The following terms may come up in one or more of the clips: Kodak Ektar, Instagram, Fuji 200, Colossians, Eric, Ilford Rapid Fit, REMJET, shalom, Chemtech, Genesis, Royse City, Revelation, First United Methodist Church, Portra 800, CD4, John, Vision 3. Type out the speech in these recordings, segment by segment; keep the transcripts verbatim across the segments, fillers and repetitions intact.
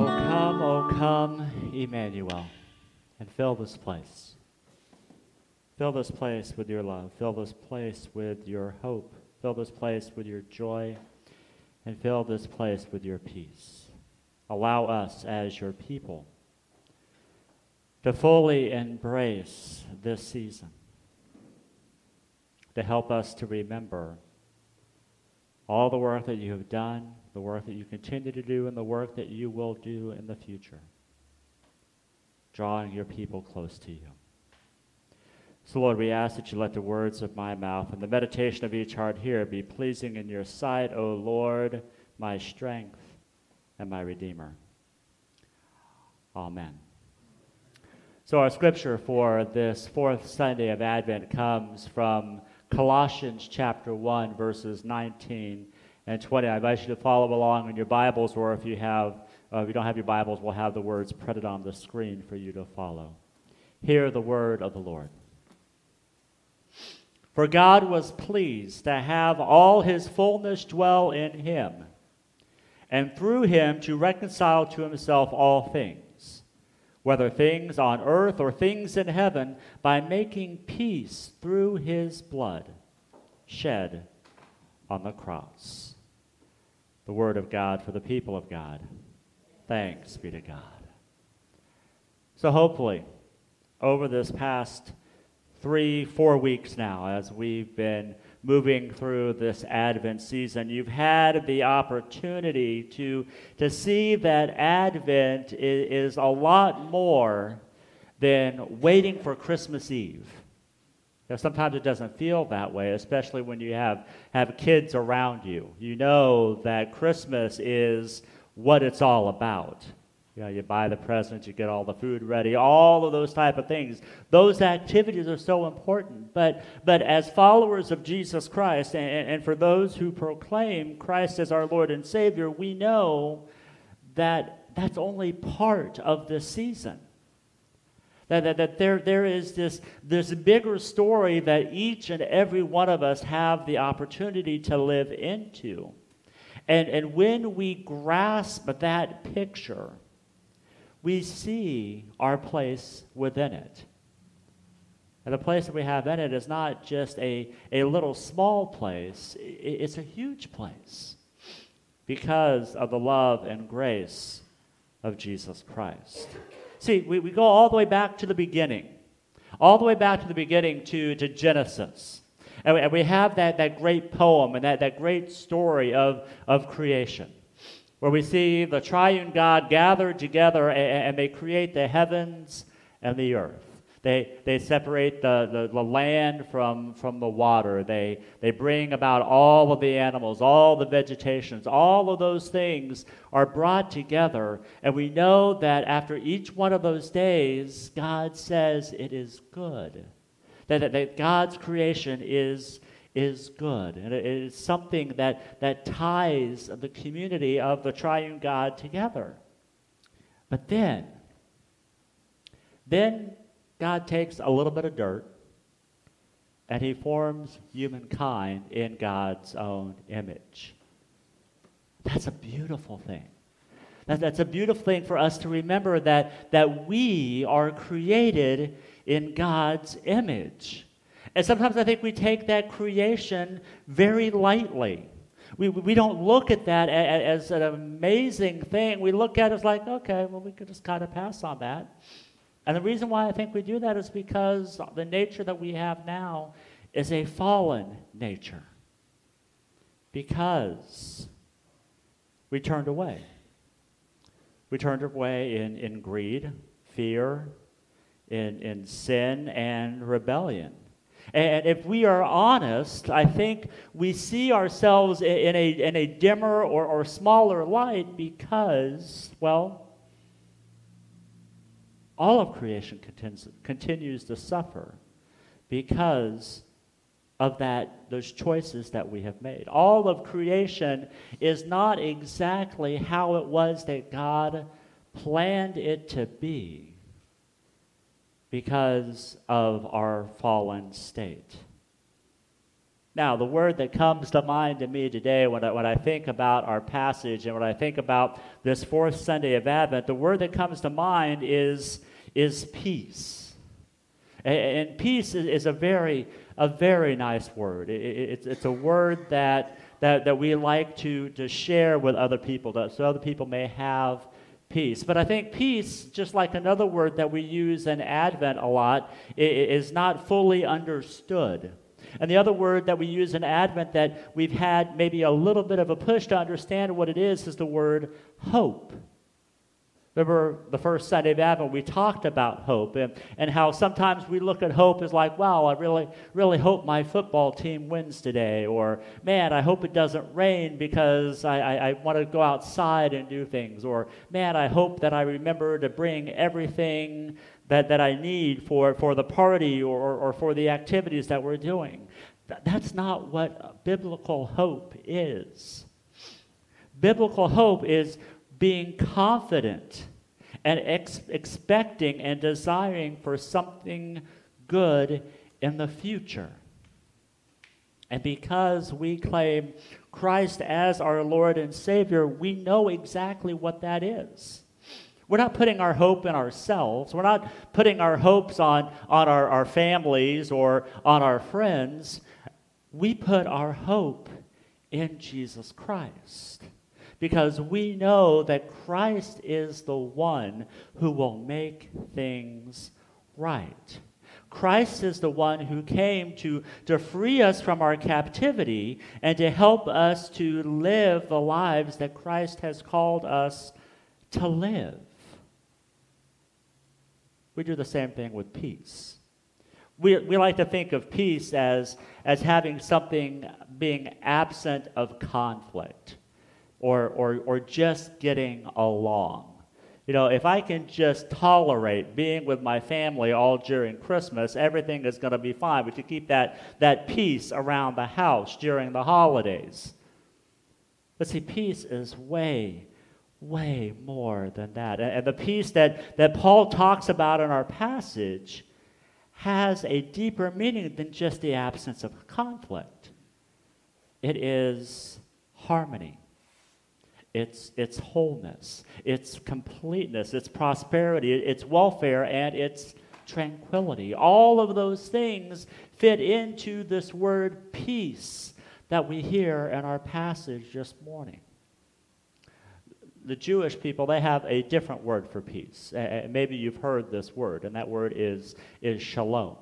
Oh come, oh come, Emmanuel, and fill this place. Fill this place with your love. Fill this place with your hope. Fill this place with your joy. And fill this place with your peace. Allow us as your people to fully embrace this season, to help us to remember all the work that you have done, the work that you continue to do, and the work that you will do in the future, drawing your people close to you. So, Lord, we ask that you let the words of my mouth and the meditation of each heart here be pleasing in your sight, O Lord, my strength and my Redeemer. Amen. So our scripture for this fourth Sunday of Advent comes from Colossians chapter one, verses nineteen and twenty. I invite you to follow along in your Bibles, or if you have, uh, if you don't have your Bibles, we'll have the words printed on the screen for you to follow. Hear the word of the Lord. For God was pleased to have all his fullness dwell in him, and through him to reconcile to himself all things, whether things on earth or things in heaven, by making peace through his blood shed on the cross. The word of God for the people of God. Thanks be to God. So hopefully, over this past three, four weeks now, as we've been moving through this Advent season, you've had the opportunity to, to see that Advent is, is a lot more than waiting for Christmas Eve. Now, sometimes it doesn't feel that way, especially when you have, have kids around you. You know that Christmas is what it's all about. You know, you buy the presents, you get all the food ready, all of those type of things. Those activities are so important. But but as followers of Jesus Christ, and, and for those who proclaim Christ as our Lord and Savior, we know that that's only part of this season. That, that, that there there is this, this bigger story that each and every one of us have the opportunity to live into. And, and when we grasp that picture, we see our place within it. And the place that we have in it is not just a, a little small place. It's a huge place because of the love and grace of Jesus Christ. See, we, we go all the way back to the beginning, all the way back to the beginning to, to Genesis. And we, and we have that, that great poem and that, that great story of, of creation, where we see the triune God gathered together and, and they create the heavens and the earth. They they separate the, the, the land from, from the water. They, they bring about all of the animals, all the vegetations, all of those things are brought together. And we know that after each one of those days, God says it is good. That, that, that God's creation is is good, and it is something that, that ties the community of the triune God together. But then, then God takes a little bit of dirt, and he forms humankind in God's own image. That's a beautiful thing. That, that's a beautiful thing for us to remember, that, that we are created in God's image. And sometimes I think we take that creation very lightly. We we don't look at that as, as an amazing thing. We look at it as like, okay, well, we could just kind of pass on that. And the reason why I think we do that is because the nature that we have now is a fallen nature, because we turned away. We turned away in, in greed, fear, in, in sin, and rebellion. And if we are honest, I think we see ourselves in a in a dimmer or, or smaller light because, well, all of creation continues, continues to suffer because of that, those choices that we have made. All of creation is not exactly how it was that God planned it to be because of our fallen state. Now, the word that comes to mind to me today when I, when I think about our passage and when I think about this fourth Sunday of Advent, the word that comes to mind is, is peace. And, and peace is, is a very a very nice word. It, it, it's, it's a word that, that, that we like to, to share with other people so other people may have peace. But I think peace, just like another word that we use in Advent a lot, is not fully understood. And the other word that we use in Advent that we've had maybe a little bit of a push to understand what it is is the word hope. Remember the first Sunday of Advent, we talked about hope and, and how sometimes we look at hope as like, wow, I really, really hope my football team wins today. Or, man, I hope it doesn't rain because I, I, I want to go outside and do things. Or, man, I hope that I remember to bring everything that, that I need for, for the party or, or for the activities that we're doing. Th- that's not what biblical hope is. Biblical hope is being confident and ex- expecting and desiring for something good in the future. And because we claim Christ as our Lord and Savior, we know exactly what that is. We're not putting our hope in ourselves. We're not putting our hopes on, on our, our families or on our friends. We put our hope in Jesus Christ because we know that Christ is the one who will make things right. Christ is the one who came to, to free us from our captivity and to help us to live the lives that Christ has called us to live. We do the same thing with peace. We we like to think of peace as, as having something being absent of conflict or, or or just getting along. You know, if I can just tolerate being with my family all during Christmas, everything is going to be fine. We should keep that, that peace around the house during the holidays. But see, peace is way Way more than that. And the peace that, that Paul talks about in our passage has a deeper meaning than just the absence of conflict. It is harmony. It's, it's wholeness. It's completeness. It's prosperity. It's welfare. And it's tranquility. All of those things fit into this word peace that we hear in our passage this morning. The Jewish people, they have a different word for peace. Uh, maybe you've heard this word, and that word is, is shalom.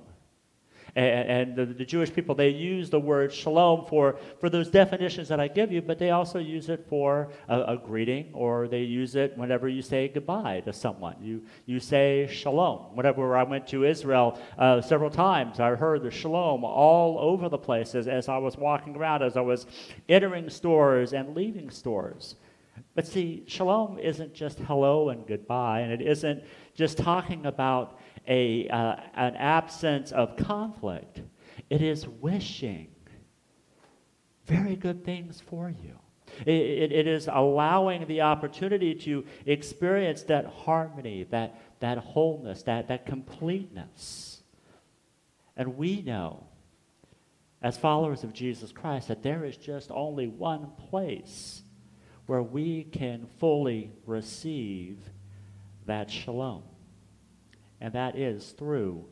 And, and the, the Jewish people, they use the word shalom for, for those definitions that I give you, but they also use it for a, a greeting, or they use it whenever you say goodbye to someone. You you say shalom. Whenever I went to Israel uh, several times, I heard the shalom all over the place as, as I was walking around, as I was entering stores and leaving stores. But see, shalom isn't just hello and goodbye, and it isn't just talking about a uh, an absence of conflict. It is wishing very good things for you. It, it, it is allowing the opportunity to experience that harmony, that, that wholeness, that, that completeness. And we know, as followers of Jesus Christ, that there is just only one place where we can fully receive that shalom. And that is through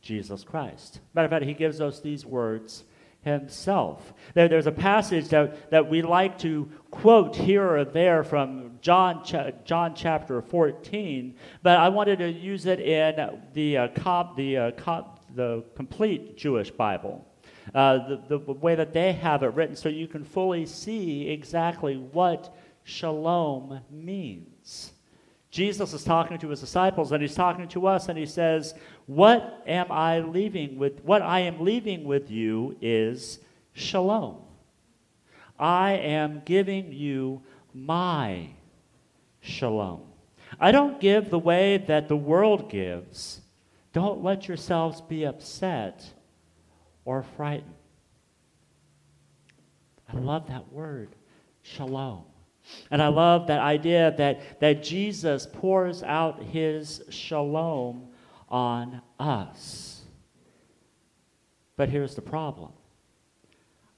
Jesus Christ. Matter of fact, he gives us these words himself. There, there's a passage that, that we like to quote here or there from John, John chapter fourteen, but I wanted to use it in the, uh, comp, the, uh, comp, the complete Jewish Bible. Uh, the, the way that they have it written so you can fully see exactly what shalom means. Jesus is talking to his disciples, and he's talking to us, and he says, what am I leaving with, what I am leaving with you is shalom. I am giving you my shalom. I don't give the way that the world gives. Don't let yourselves be upset or frightened. I love that word, shalom. And I love that idea that, that Jesus pours out his shalom on us. But here's the problem.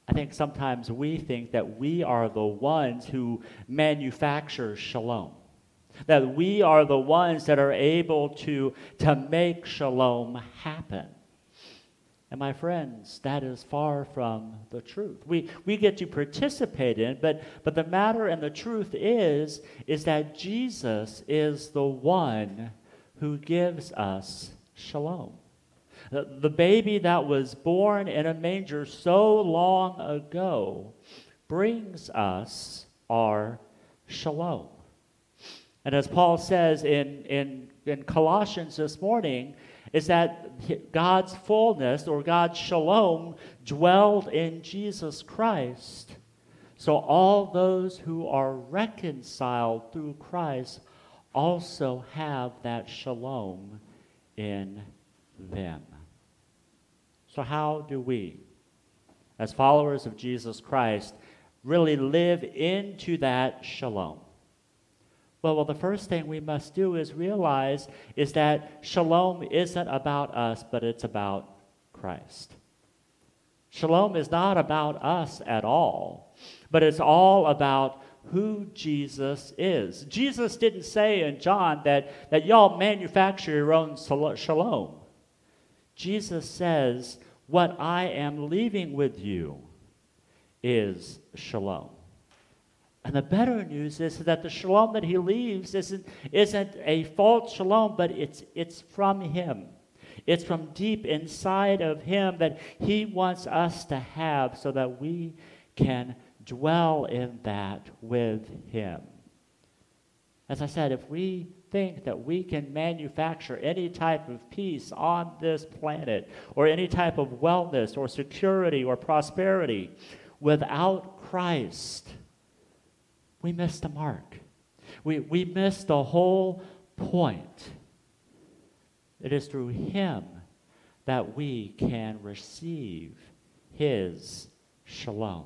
I think sometimes we think that we are the ones who manufacture shalom, that we are the ones that are able to, to make shalom happen. And my friends, that is far from the truth. We we get to participate in, but but the matter and the truth is, is that Jesus is the one who gives us shalom. The, the baby that was born in a manger so long ago brings us our shalom. And as Paul says in, in, in Colossians this morning, is that God's fullness or God's shalom dwelled in Jesus Christ. So all those who are reconciled through Christ also have that shalom in them. So how do we, as followers of Jesus Christ, really live into that shalom? Well, well, the first thing we must do is realize is that shalom isn't about us, but it's about Christ. Shalom is not about us at all, but it's all about who Jesus is. Jesus didn't say in John that, that y'all manufacture your own shalom. Jesus says, what I am leaving with you is shalom. And the better news is that the shalom that he leaves isn't, isn't a false shalom, but it's, it's from him. It's from deep inside of him that he wants us to have so that we can dwell in that with him. As I said, if we think that we can manufacture any type of peace on this planet or any type of wellness or security or prosperity without Christ, we missed the mark. We we missed the whole point. It is through him that we can receive his shalom.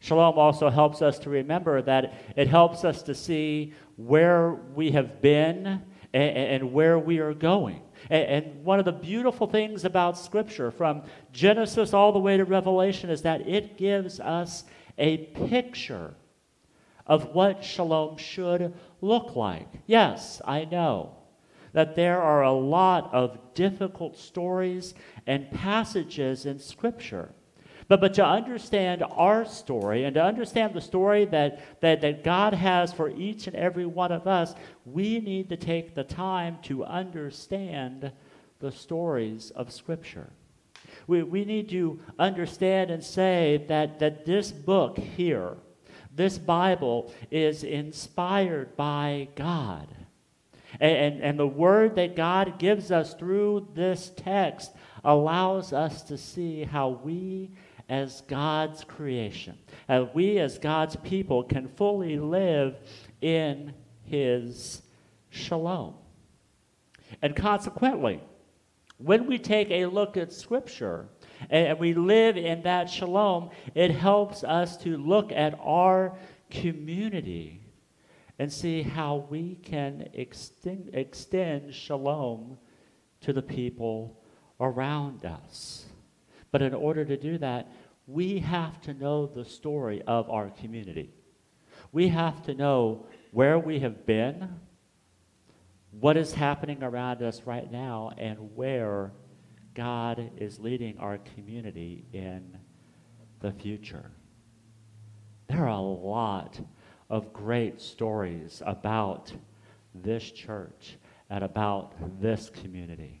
Shalom also helps us to remember that it helps us to see where we have been and, and where we are going. And one of the beautiful things about Scripture, from Genesis all the way to Revelation, is that it gives us a picture of what shalom should look like. Yes, I know that there are a lot of difficult stories and passages in Scripture. But but to understand our story and to understand the story that, that, that God has for each and every one of us, we need to take the time to understand the stories of Scripture. We we need to understand and say that, that this book here, this Bible, is inspired by God. And, and, and the word that God gives us through this text allows us to see how we as God's creation, how we as God's people can fully live in his shalom. And consequently, when we take a look at Scripture and we live in that shalom, it helps us to look at our community and see how we can extend, extend shalom to the people around us. But in order to do that, we have to know the story of our community. We have to know where we have been, what is happening around us right now, and where God is leading our community in the future. There are a lot of great stories about this church and about this community.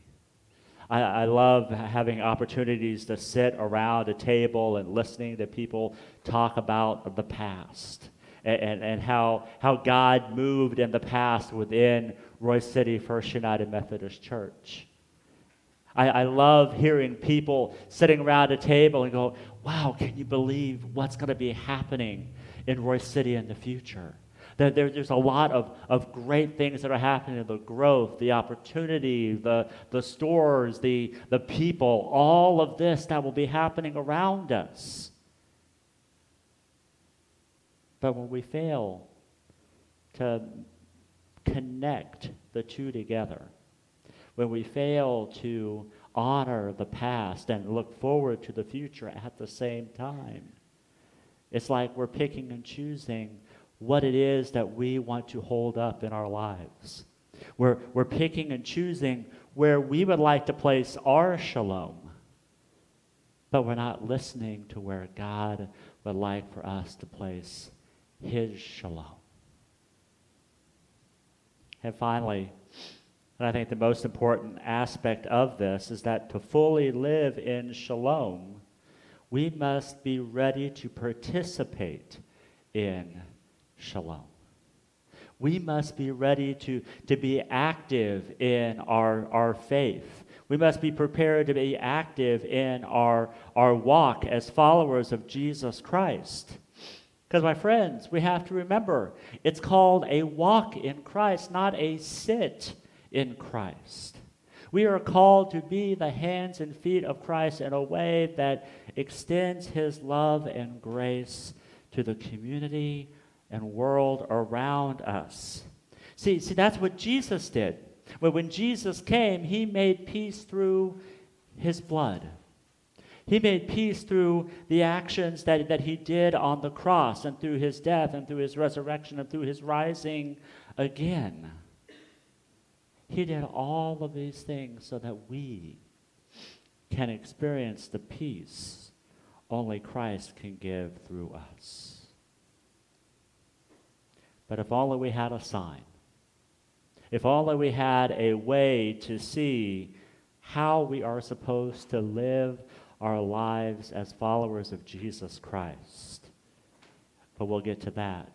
I, I love having opportunities to sit around a table and listening to people talk about the past and, and how how God moved in the past within Royse City First United Methodist Church. I, I love hearing people sitting around a table and go, wow, can you believe what's going to be happening in Royse City in the future? There, there, there's a lot of, of great things that are happening, the growth, the opportunity, the, the stores, the, the people, all of this that will be happening around us. But when we fail to connect the two together, when we fail to honor the past and look forward to the future at the same time, it's like we're picking and choosing what it is that we want to hold up in our lives. We're, we're picking and choosing where we would like to place our shalom, but we're not listening to where God would like for us to place his shalom. And finally, and I think the most important aspect of this is that to fully live in shalom, we must be ready to participate in shalom. We must be ready to, to be active in our, our faith. We must be prepared to be active in our, our walk as followers of Jesus Christ. Because, my friends, we have to remember, it's called a walk in Christ, not a sit in Christ. We are called to be the hands and feet of Christ in a way that extends his love and grace to the community and world around us. See, see, that's what Jesus did. When, when Jesus came, he made peace through his blood. He made peace through the actions that, that he did on the cross and through his death and through his resurrection and through his rising again. He did all of these things so that we can experience the peace only Christ can give through us. But if only we had a sign, if only we had a way to see how we are supposed to live our lives as followers of Jesus Christ. But we'll get to that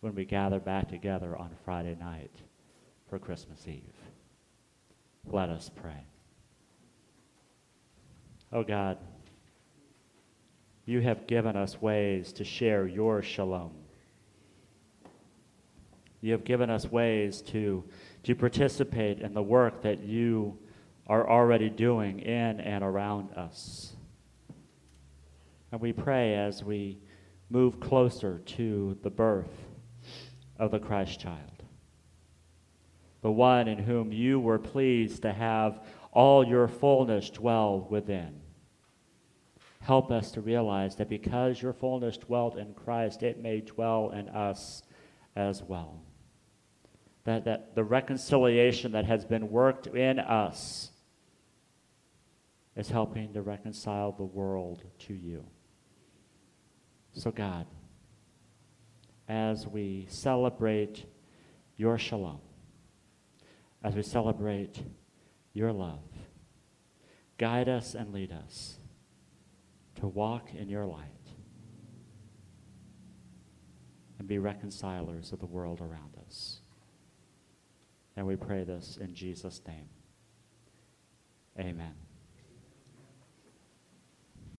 when we gather back together on Friday night for Christmas Eve. Let us pray. Oh God, you have given us ways to share your shalom. You have given us ways to, to participate in the work that you are already doing in and around us. And we pray as we move closer to the birth of the Christ child, the one in whom you were pleased to have all your fullness dwell within. Help us to realize that because your fullness dwelt in Christ, it may dwell in us as well. That, that the reconciliation that has been worked in us is helping to reconcile the world to you. So God, as we celebrate your shalom, as we celebrate your love, guide us and lead us to walk in your light and be reconcilers of the world around us. And we pray this in Jesus' name. Amen.